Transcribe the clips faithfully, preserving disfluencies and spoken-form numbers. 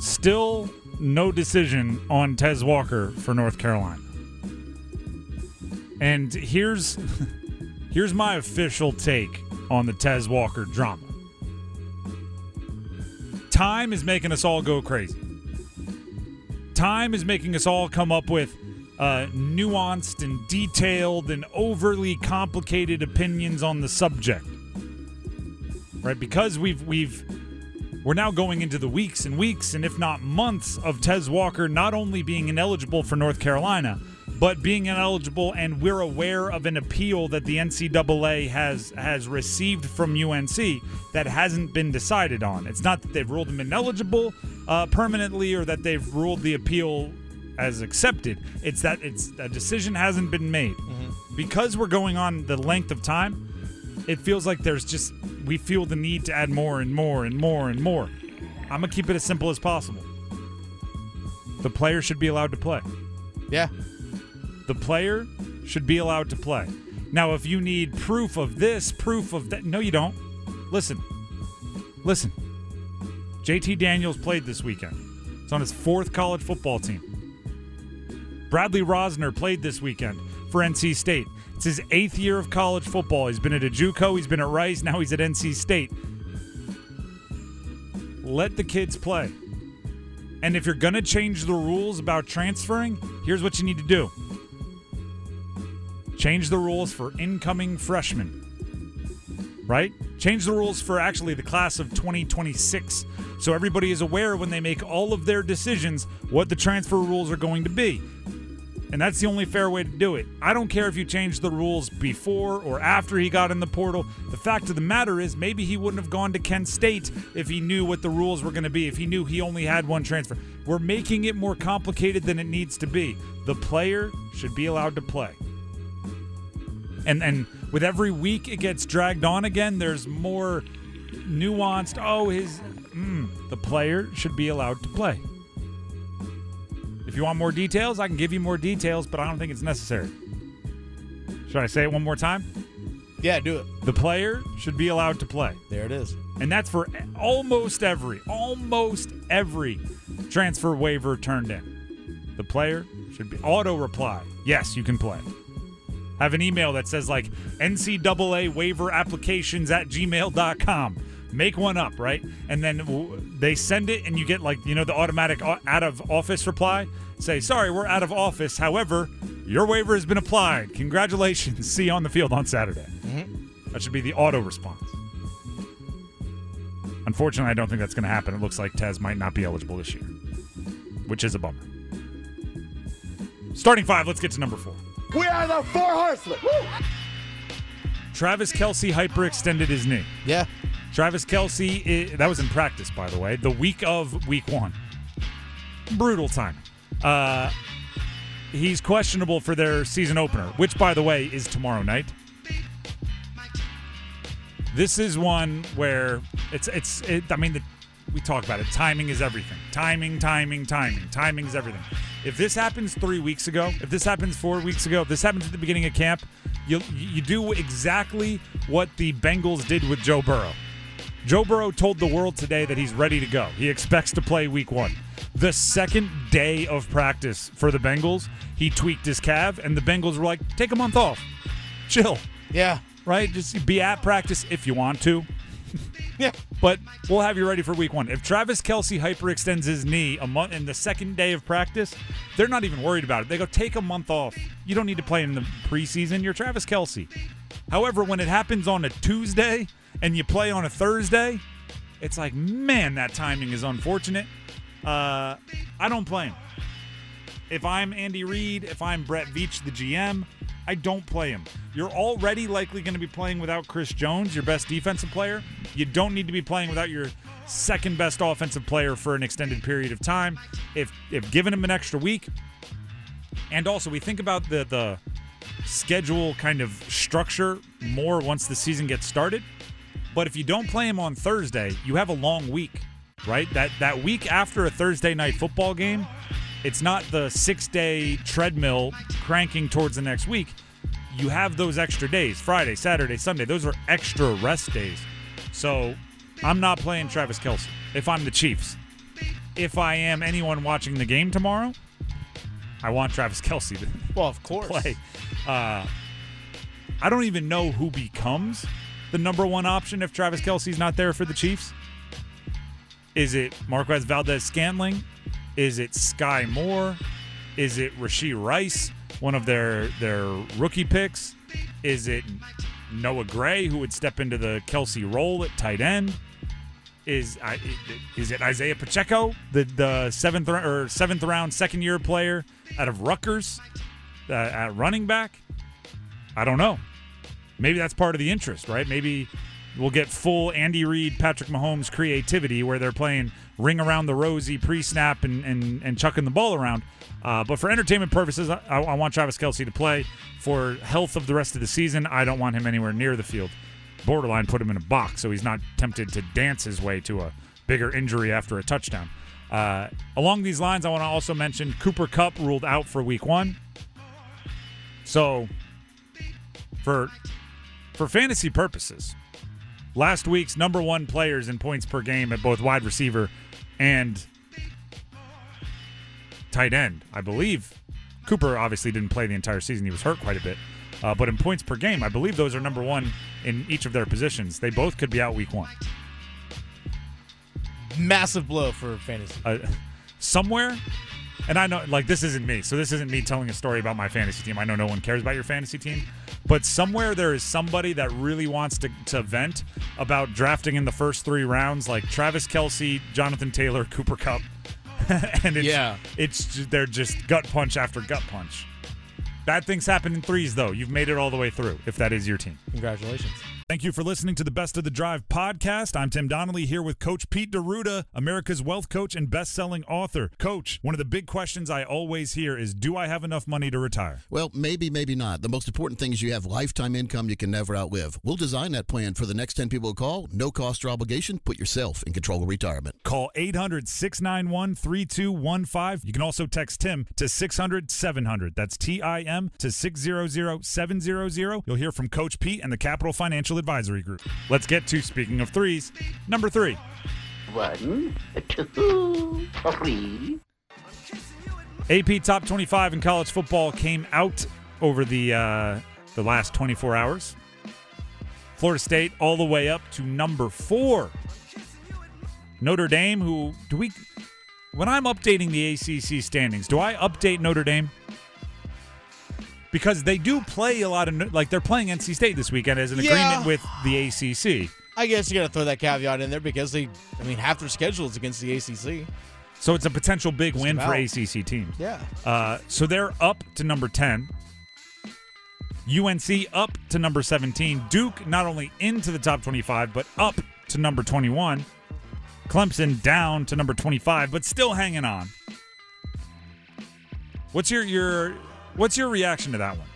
Still no decision on Tez Walker for North Carolina. And here's here's my official take on the Tez Walker drama. Time is making us all go crazy. Time is making us all come up with uh, nuanced and detailed and overly complicated opinions on the subject. Right, because we've we've we're now going into the weeks and weeks and if not months of Tez Walker not only being ineligible for North Carolina, but being ineligible, and we're aware of an appeal that the N C double A has has received from U N C that hasn't been decided on. It's not that they've ruled him ineligible uh, permanently or that they've ruled the appeal as accepted. It's that it's a decision hasn't been made. Mm-hmm. Because we're going on the length of time, it feels like there's just, we feel the need to add more and more and more and more. I'm going to keep it as simple as possible. The player should be allowed to play. Yeah. The player should be allowed to play. Now, if you need proof of this, proof of that, no, you don't. Listen. Listen. J T Daniels played this weekend. It's on his fourth college football team. Bradley Rosner played this weekend for N C State. It's his eighth year of college football. He's been at a JUCO. He's been at Rice. Now he's at N C State. Let the kids play. And if you're going to change the rules about transferring, here's what you need to do. Change the rules for incoming freshmen. Right? Change the rules for actually the class of twenty twenty-six. So everybody is aware when they make all of their decisions what the transfer rules are going to be. And that's the only fair way to do it. I don't care if you change the rules before or after he got in the portal. The fact of the matter is maybe he wouldn't have gone to Kent State if he knew what the rules were going to be, if he knew he only had one transfer. We're making it more complicated than it needs to be. The player should be allowed to play. And and with every week it gets dragged on again, there's more nuanced, oh, his mm, the player should be allowed to play. If you want more details, I can give you more details, but I don't think it's necessary. Should I say it one more time? Yeah, do it. The player should be allowed to play. There it is. And that's for almost every, almost every transfer waiver turned in. The player should be auto reply. Yes, you can play. Have an email that says like N C double A waiver applications at gmail dot com. Make one up, right? And then they send it, and you get, like, you know, the automatic out-of-office reply. Say, sorry, we're out of office. However, your waiver has been applied. Congratulations. See you on the field on Saturday. Mm-hmm. That should be the auto response. Unfortunately, I don't think that's going to happen. It looks like Tez might not be eligible this year, which is a bummer. Starting five, let's get to number four. We are the Four Horsemen. Woo! Travis Kelce hyperextended his knee. Yeah. Travis Kelce, that was in practice, by the way, the week of week one. Brutal time. Uh, he's questionable for their season opener, which, by the way, is tomorrow night. This is one where it's, it's. It, I mean, the, we talk about it. Timing is everything. Timing, timing, timing. Timing is everything. If this happens three weeks ago, if this happens four weeks ago, if this happens at the beginning of camp, you you do exactly what the Bengals did with Joe Burrow. Joe Burrow told the world today that he's ready to go. He expects to play week one. The second day of practice for the Bengals, he tweaked his calf, and the Bengals were like, take a month off. Chill. Yeah. Right? Just be at practice if you want to. Yeah. But we'll have you ready for week one. If Travis Kelce hyperextends his knee a month in the second day of practice, they're not even worried about it. They go, take a month off. You don't need to play in the preseason. You're Travis Kelce. However, when it happens on a Tuesday and you play on a Thursday, it's like, man, that timing is unfortunate. Uh, I don't play him. If I'm Andy Reid, if I'm Brett Veach, the G M, I don't play him. You're already likely going to be playing without Chris Jones, your best defensive player. You don't need to be playing without your second best offensive player for an extended period of time. If if given him an extra week, and also we think about the the schedule kind of structure more once the season gets started. But if you don't play him on Thursday, you have a long week, right? That that week after a Thursday night football game, it's not the six-day treadmill cranking towards the next week. You have those extra days, Friday, Saturday, Sunday. Those are extra rest days. So I'm not playing Travis Kelce if I'm the Chiefs. If I am anyone watching the game tomorrow, I want Travis Kelce to well, of course. play. Uh, I don't even know who becomes the number one option if Travis Kelce's not there for the Chiefs. Is it Marquez Valdez-Scantling? Is it Sky Moore? Is it Rashee Rice, one of their their rookie picks? Is it Noah Gray, who would step into the Kelce role at tight end? Is I, is it Isaiah Pacheco, the the seventh or seventh round second year player out of Rutgers uh, at running back? I don't know. Maybe that's part of the interest, right? Maybe we'll get full Andy Reid, Patrick Mahomes creativity where they're playing ring around the rosy pre-snap and and, and chucking the ball around. Uh, but for entertainment purposes, I, I want Travis Kelce to play. For health of the rest of the season, I don't want him anywhere near the field. Borderline put him in a box so he's not tempted to dance his way to a bigger injury after a touchdown. Uh, along these lines, I want to also mention Cooper Kupp ruled out for week one. So for for fantasy purposes, last week's number one players in points per game at both wide receiver and tight end, I believe. Cooper obviously didn't play the entire season. He was hurt quite a bit. Uh, but in points per game, I believe those are number one in each of their positions. They both could be out week one. Massive blow for fantasy. Uh, somewhere, and I know, like, this isn't me, so this isn't me telling a story about my fantasy team. I know no one cares about your fantasy team. But somewhere there is somebody that really wants to, to vent about drafting in the first three rounds, like Travis Kelce, Jonathan Taylor, Cooper Kupp. and it's, yeah. it's they're just gut punch after gut punch. Bad things happen in threes, though. You've made it all the way through, if that is your team. Congratulations. Thank you for listening to the Best of the Drive podcast. I'm Tim Donnelly here with Coach Pete DeRuda, America's wealth coach and best-selling author. Coach, one of the big questions I always hear is, do I have enough money to retire? Well, maybe, maybe not. The most important thing is you have lifetime income you can never outlive. We'll design that plan for the next ten people who call. No cost or obligation. Put yourself in control of retirement. Call eight hundred, six nine one, three two one five. You can also text Tim to six hundred, seven hundred. That's T I M to six hundred, seven hundred. You'll hear from Coach Pete and the Capital Financial Advisory Group. Let's get to, speaking of threes, number three. One, two, three. A P Top twenty-five in college football came out over the uh, the last twenty-four hours. Florida State all the way up to number four. Notre Dame, who do we? When I'm updating the A C C standings, do I update Notre Dame? Because they do play a lot of, like, they're playing N C State this weekend as an yeah. agreement with the A C C. I guess you got to throw that caveat in there because they, I mean, half their schedule is against the A C C. So it's a potential big Just win about. for A C C teams. Yeah. Uh, so they're up to number ten. U N C up to number seventeen. Duke not only into the top twenty-five, but up to number twenty-one. Clemson down to number twenty-five, but still hanging on. What's your your... What's your reaction to that one,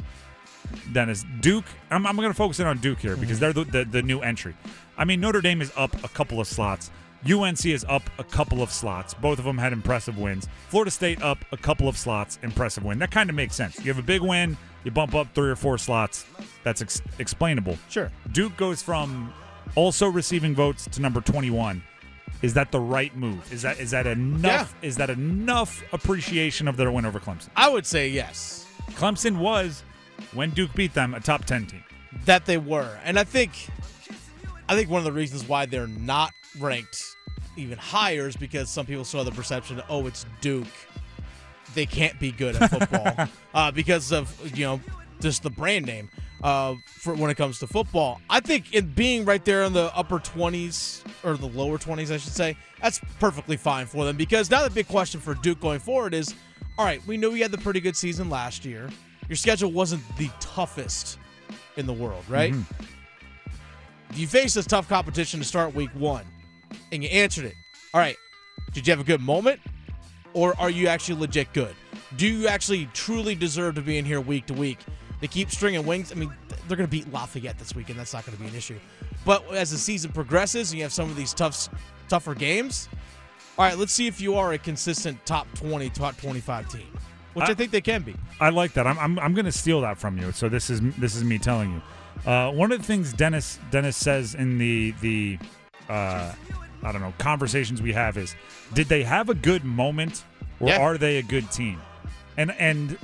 Dennis? Duke, I'm, I'm going to focus in on Duke here because they're the, the, the new entry. I mean, Notre Dame is up a couple of slots. U N C is up a couple of slots. Both of them had impressive wins. Florida State up a couple of slots, impressive win. That kind of makes sense. You have a big win, you bump up three or four slots. That's ex- explainable. Sure. Duke goes from also receiving votes to number twenty-one. Is that the right move? Is that is that enough? Yeah. Is that enough appreciation of their win over Clemson? I would say yes. Clemson was, when Duke beat them, a top ten team. That they were. And I think I think one of the reasons why they're not ranked even higher is because some people saw the perception, oh, it's Duke. They can't be good at football uh, because of, you know, just the brand name uh, for when it comes to football. I think it being right there in the upper twenties or the lower twenties, I should say, that's perfectly fine for them because now the big question for Duke going forward is, all right, we know you had the pretty good season last year. Your schedule wasn't the toughest in the world, right? Mm-hmm. You faced this tough competition to start week one, and you answered it. All right, did you have a good moment, or are you actually legit good? Do you actually truly deserve to be in here week to week? They keep stringing wings. I mean, they're going to beat Lafayette this week, and that's not going to be an issue. But as the season progresses and you have some of these tough, tougher games, all right, let's see if you are a consistent top twenty, top twenty-five team, which I, I think they can be. I like that. I'm I'm, I'm going to steal that from you. So this is this is me telling you. Uh, one of the things Dennis Dennis says in the the uh, I don't know conversations we have is, did they have a good moment or yeah. are they a good team? And and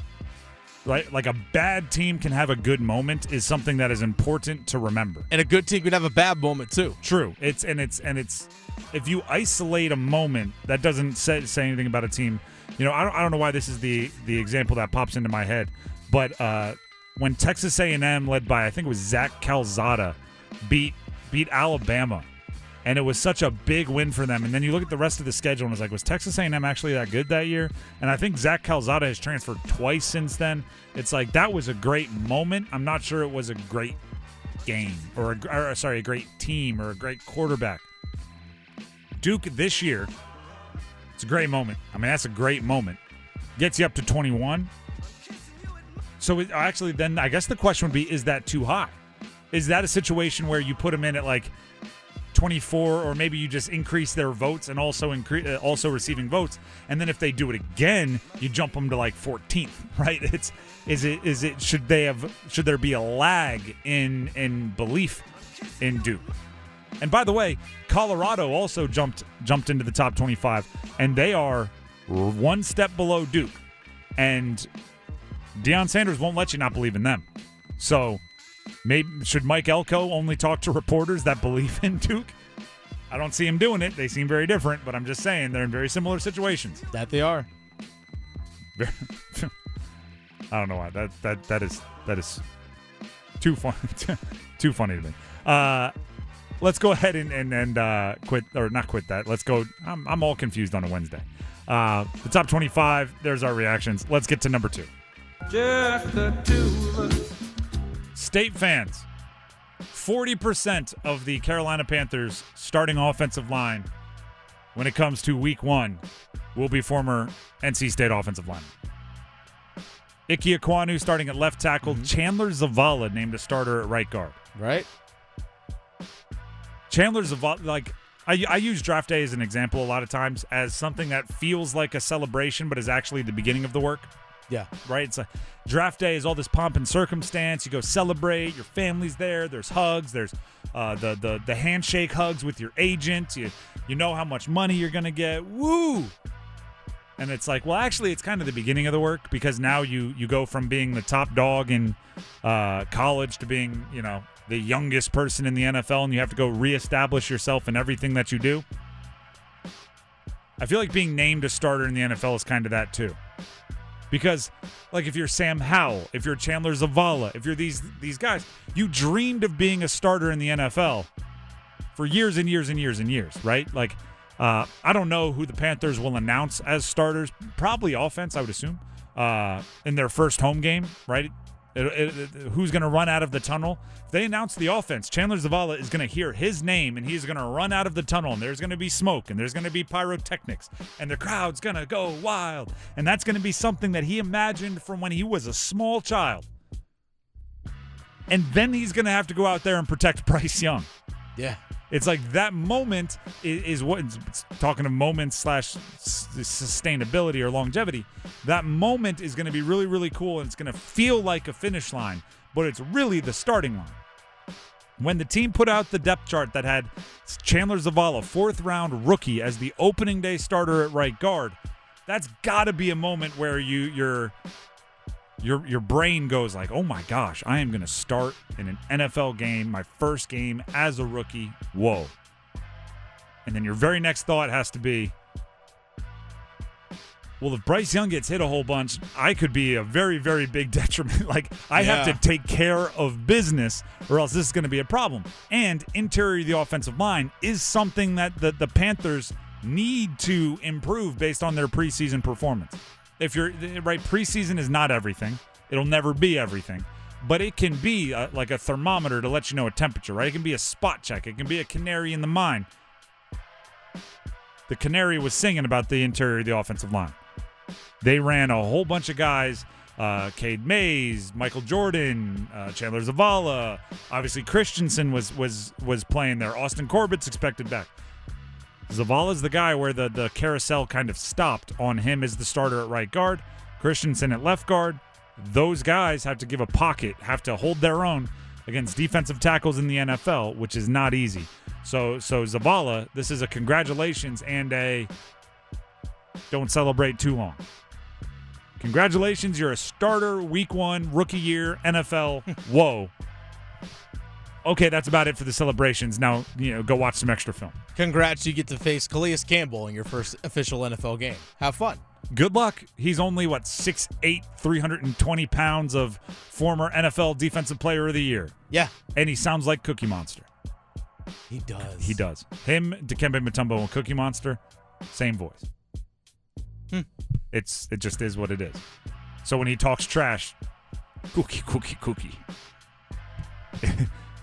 like like a bad team can have a good moment is something that is important to remember. And a good team can have a bad moment too. True. It's and it's and it's if you isolate a moment, that doesn't say, say anything about a team. You know, I don't I don't know why this is the the example that pops into my head, but. Uh, When Texas A and M led by, I think it was Zach Calzada, beat beat Alabama, and it was such a big win for them. And then you look at the rest of the schedule, and it's like, was Texas A and M actually that good that year? And I think Zach Calzada has transferred twice since then. It's like, that was a great moment. I'm not sure it was a great game or, a, or sorry, a great team or a great quarterback. Duke this year, it's a great moment. I mean, that's a great moment. Gets you up to twenty-one. So it, actually, then I guess the question would be, is that too high? Is that a situation where you put them in at like twenty-four, or maybe you just increase their votes and also incre- also receiving votes, and then if they do it again, you jump them to like fourteenth, right? It's is it is it should they have should there be a lag in in belief in Duke? And by the way, Colorado also jumped jumped into the top twenty-five, and they are one step below Duke, and Deion Sanders won't let you not believe in them. So maybe should Mike Elko only talk to reporters that believe in Duke? I don't see him doing it. They seem very different, but I'm just saying they're in very similar situations. That they are. I don't know why. That that that is that is too fun too funny to me. Uh, let's go ahead and and, and uh, quit or not quit that. Let's go. I'm I'm all confused on a Wednesday. Uh, the top twenty-five. There's our reactions. Let's get to number two. Just the two of us. State fans, forty percent of the Carolina Panthers starting offensive line when it comes to week one will be former N C State offensive linemen. Ike Ekwonu starting at left tackle. Mm-hmm. Chandler Zavala named a starter at right guard. Right. Chandler Zavala, like, I, I use draft day as an example a lot of times as something that feels like a celebration but is actually the beginning of the work. Yeah. Right? It's like draft day is all this pomp and circumstance. You go celebrate. Your family's there. There's hugs. There's uh, the, the the handshake hugs with your agent. You, you know how much money you're going to get. Woo! And it's like, well, actually, it's kind of the beginning of the work because now you you go from being the top dog in uh, college to being, you know, the youngest person in the N F L, and you have to go reestablish yourself in everything that you do. I feel like being named a starter in the N F L is kind of that, too. Because, like, if you're Sam Howell, if you're Chandler Zavala, if you're these these guys, you dreamed of being a starter in the N F L for years and years and years and years, right? Like, uh, I don't know who the Panthers will announce as starters. Probably offense, I would assume, uh, in their first home game, right? It, it, it, who's going to run out of the tunnel? If they announce the offense, Chandler Zavala is going to hear his name, and he's going to run out of the tunnel, and there's going to be smoke, and there's going to be pyrotechnics, and the crowd's going to go wild. And that's going to be something that he imagined from when he was a small child. And then he's going to have to go out there and protect Bryce Young. Yeah. It's like that moment is, is what it's talking to moments slash sustainability or longevity. That moment is going to be really, really cool, and it's going to feel like a finish line, but it's really the starting line. When the team put out the depth chart that had Chandler Zavala, fourth round rookie, as the opening day starter at right guard, that's got to be a moment where you you're. Your your brain goes like, oh my gosh, I am going to start in an N F L game, my first game as a rookie. Whoa. And then your very next thought has to be, well, if Bryce Young gets hit a whole bunch, I could be a very, very big detriment. Like, I yeah. have to take care of business or else this is going to be a problem. And interior of the offensive line is something that the, the Panthers need to improve based on their preseason performance. if you're right, preseason is not everything. It'll never be everything. But it can be a, like a thermometer to let you know a temperature, right? It can be a spot check. It can be a canary in the mine. The canary was singing about the interior of the offensive line. They ran a whole bunch of guys, uh, Cade Mays, Michael Jordan, uh, Chandler Zavala. Obviously, Christensen was was was playing there. Austin Corbett's expected back. Zavala's the guy where the, the carousel kind of stopped on him as the starter at right guard. Christensen at left guard. Those guys have to give a pocket, have to hold their own against defensive tackles in the N F L, which is not easy. So, so Zavala, this is a congratulations and a don't celebrate too long. Congratulations, you're a starter, week one, rookie year, N F L, whoa. Okay, that's about it for the celebrations. Now, you know, go watch some extra film. Congrats, you get to face Calais Campbell in your first official N F L game. Have fun. Good luck. He's only, what, six foot eight, three hundred twenty pounds of former N F L Defensive Player of the Year. Yeah. And he sounds like Cookie Monster. He does. He does. Him, Dikembe Mutombo, and Cookie Monster, same voice. Hmm. It's It just is what it is. So when he talks trash, cookie, cookie, cookie.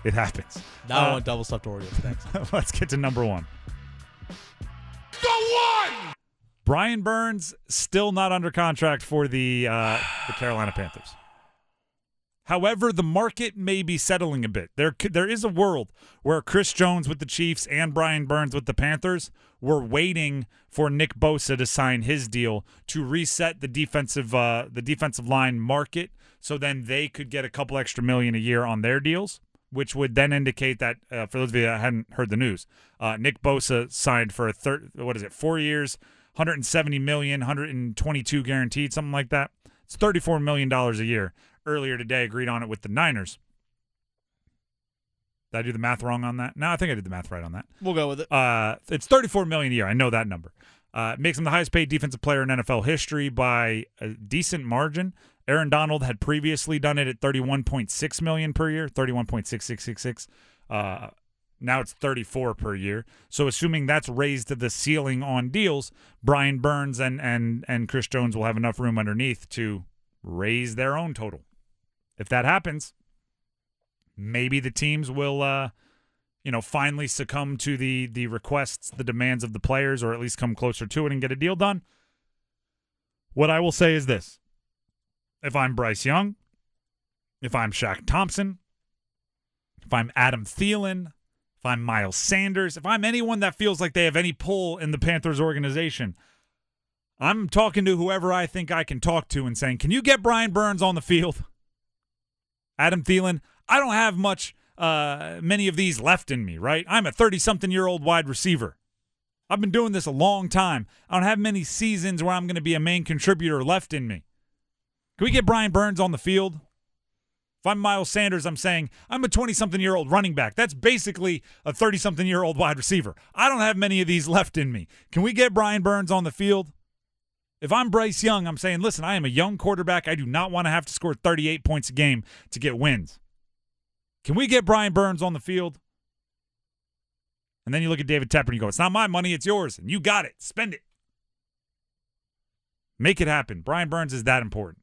It happens. Now uh, I want double stuffed Oreos. Thanks. Let's get to number one. The one! Brian Burns still not under contract for the uh, the Carolina Panthers. However, the market may be settling a bit. There, there is a world where Chris Jones with the Chiefs and Brian Burns with the Panthers were waiting for Nick Bosa to sign his deal to reset the defensive uh, the defensive line market, so then they could get a couple extra million a year on their deals, which would then indicate that, uh, for those of you that hadn't heard the news, uh, Nick Bosa signed for a third, what is it, four years, one hundred seventy million dollars, one hundred twenty-two guaranteed, something like that. It's thirty-four million dollars a year. Earlier today, agreed on it with the Niners. Did I do the math wrong on that? No, I think I did the math right on that. We'll go with it. Uh, it's thirty-four million dollars a year. I know that number. Uh, makes him the highest-paid defensive player in N F L history by a decent margin. Aaron Donald had previously done it at thirty-one point six million dollars per year, thirty-one point six six six six. Uh, now it's thirty-four per year. So assuming that's raised to the ceiling on deals, Brian Burns and and and Chris Jones will have enough room underneath to raise their own total. If that happens, maybe the teams will, uh, you know, finally succumb to the the requests, the demands of the players, or at least come closer to it and get a deal done. What I will say is this. If I'm Bryce Young, if I'm Shaq Thompson, if I'm Adam Thielen, if I'm Miles Sanders, if I'm anyone that feels like they have any pull in the Panthers organization, I'm talking to whoever I think I can talk to and saying, can you get Brian Burns on the field? Adam Thielen, I don't have much, uh, many of these left in me, right? I'm a thirty-something-year-old wide receiver. I've been doing this a long time. I don't have many seasons where I'm going to be a main contributor left in me. Can we get Brian Burns on the field? If I'm Miles Sanders, I'm saying I'm a twenty-something-year-old running back. That's basically a thirty-something-year-old wide receiver. I don't have many of these left in me. Can we get Brian Burns on the field? If I'm Bryce Young, I'm saying, listen, I am a young quarterback. I do not want to have to score thirty-eight points a game to get wins. Can we get Brian Burns on the field? And then you look at David Tepper and you go, it's not my money, it's yours. And you got it. Spend it. Make it happen. Brian Burns is that important.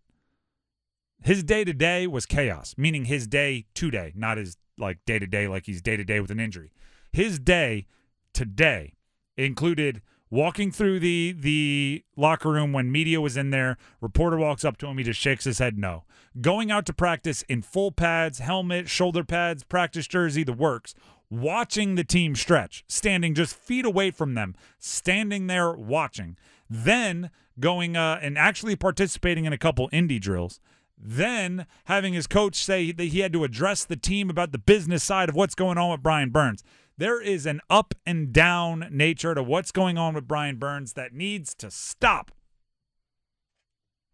His day-to-day was chaos, meaning his day today, not his like day-to-day like he's day-to-day with an injury. His day today included walking through the the locker room when media was in there. Reporter walks up to him. He just shakes his head no. Going out to practice in full pads, helmet, shoulder pads, practice jersey, the works. Watching the team stretch, standing just feet away from them, standing there watching. Then going uh, and actually participating in a couple indie drills. Then having his coach say that he had to address the team about the business side of what's going on with Brian Burns. There is an up and down nature to what's going on with Brian Burns that needs to stop.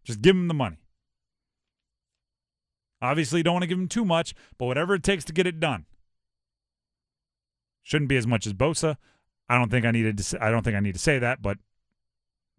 Just give him the money. Obviously, don't want to give him too much, but whatever it takes to get it done. Shouldn't be as much as Bosa. I don't think I needed to. I don't think I need to say that, but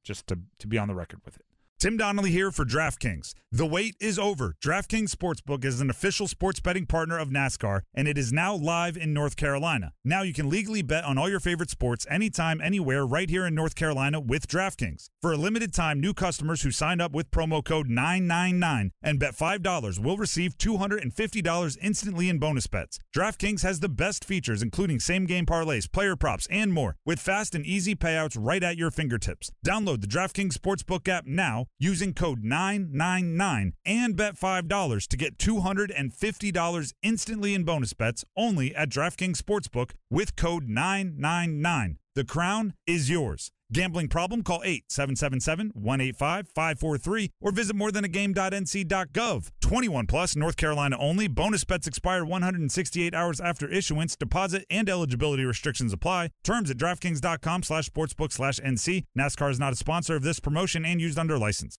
just to to be on the record with it. Tim Donnelly here for DraftKings. The wait is over. DraftKings Sportsbook is an official sports betting partner of NASCAR, and it is now live in North Carolina. Now you can legally bet on all your favorite sports anytime, anywhere, right here in North Carolina with DraftKings. For a limited time, new customers who sign up with promo code nine nine nine and bet five dollars will receive two hundred fifty dollars instantly in bonus bets. DraftKings has the best features, including same-game parlays, player props, and more, with fast and easy payouts right at your fingertips. Download the DraftKings Sportsbook app now, using code nine nine nine and bet five dollars to get two hundred fifty dollars instantly in bonus bets only at DraftKings Sportsbook with code nine nine nine. The crown is yours. Gambling problem? Call eight seven seven seven, one eight five, five four three or visit more than a game dot n c dot gov. twenty-one plus, North Carolina only. Bonus bets expire one hundred sixty-eight hours after issuance. Deposit and eligibility restrictions apply. Terms at DraftKings dot com slash sportsbook slash N C. NASCAR is not a sponsor of this promotion and used under license.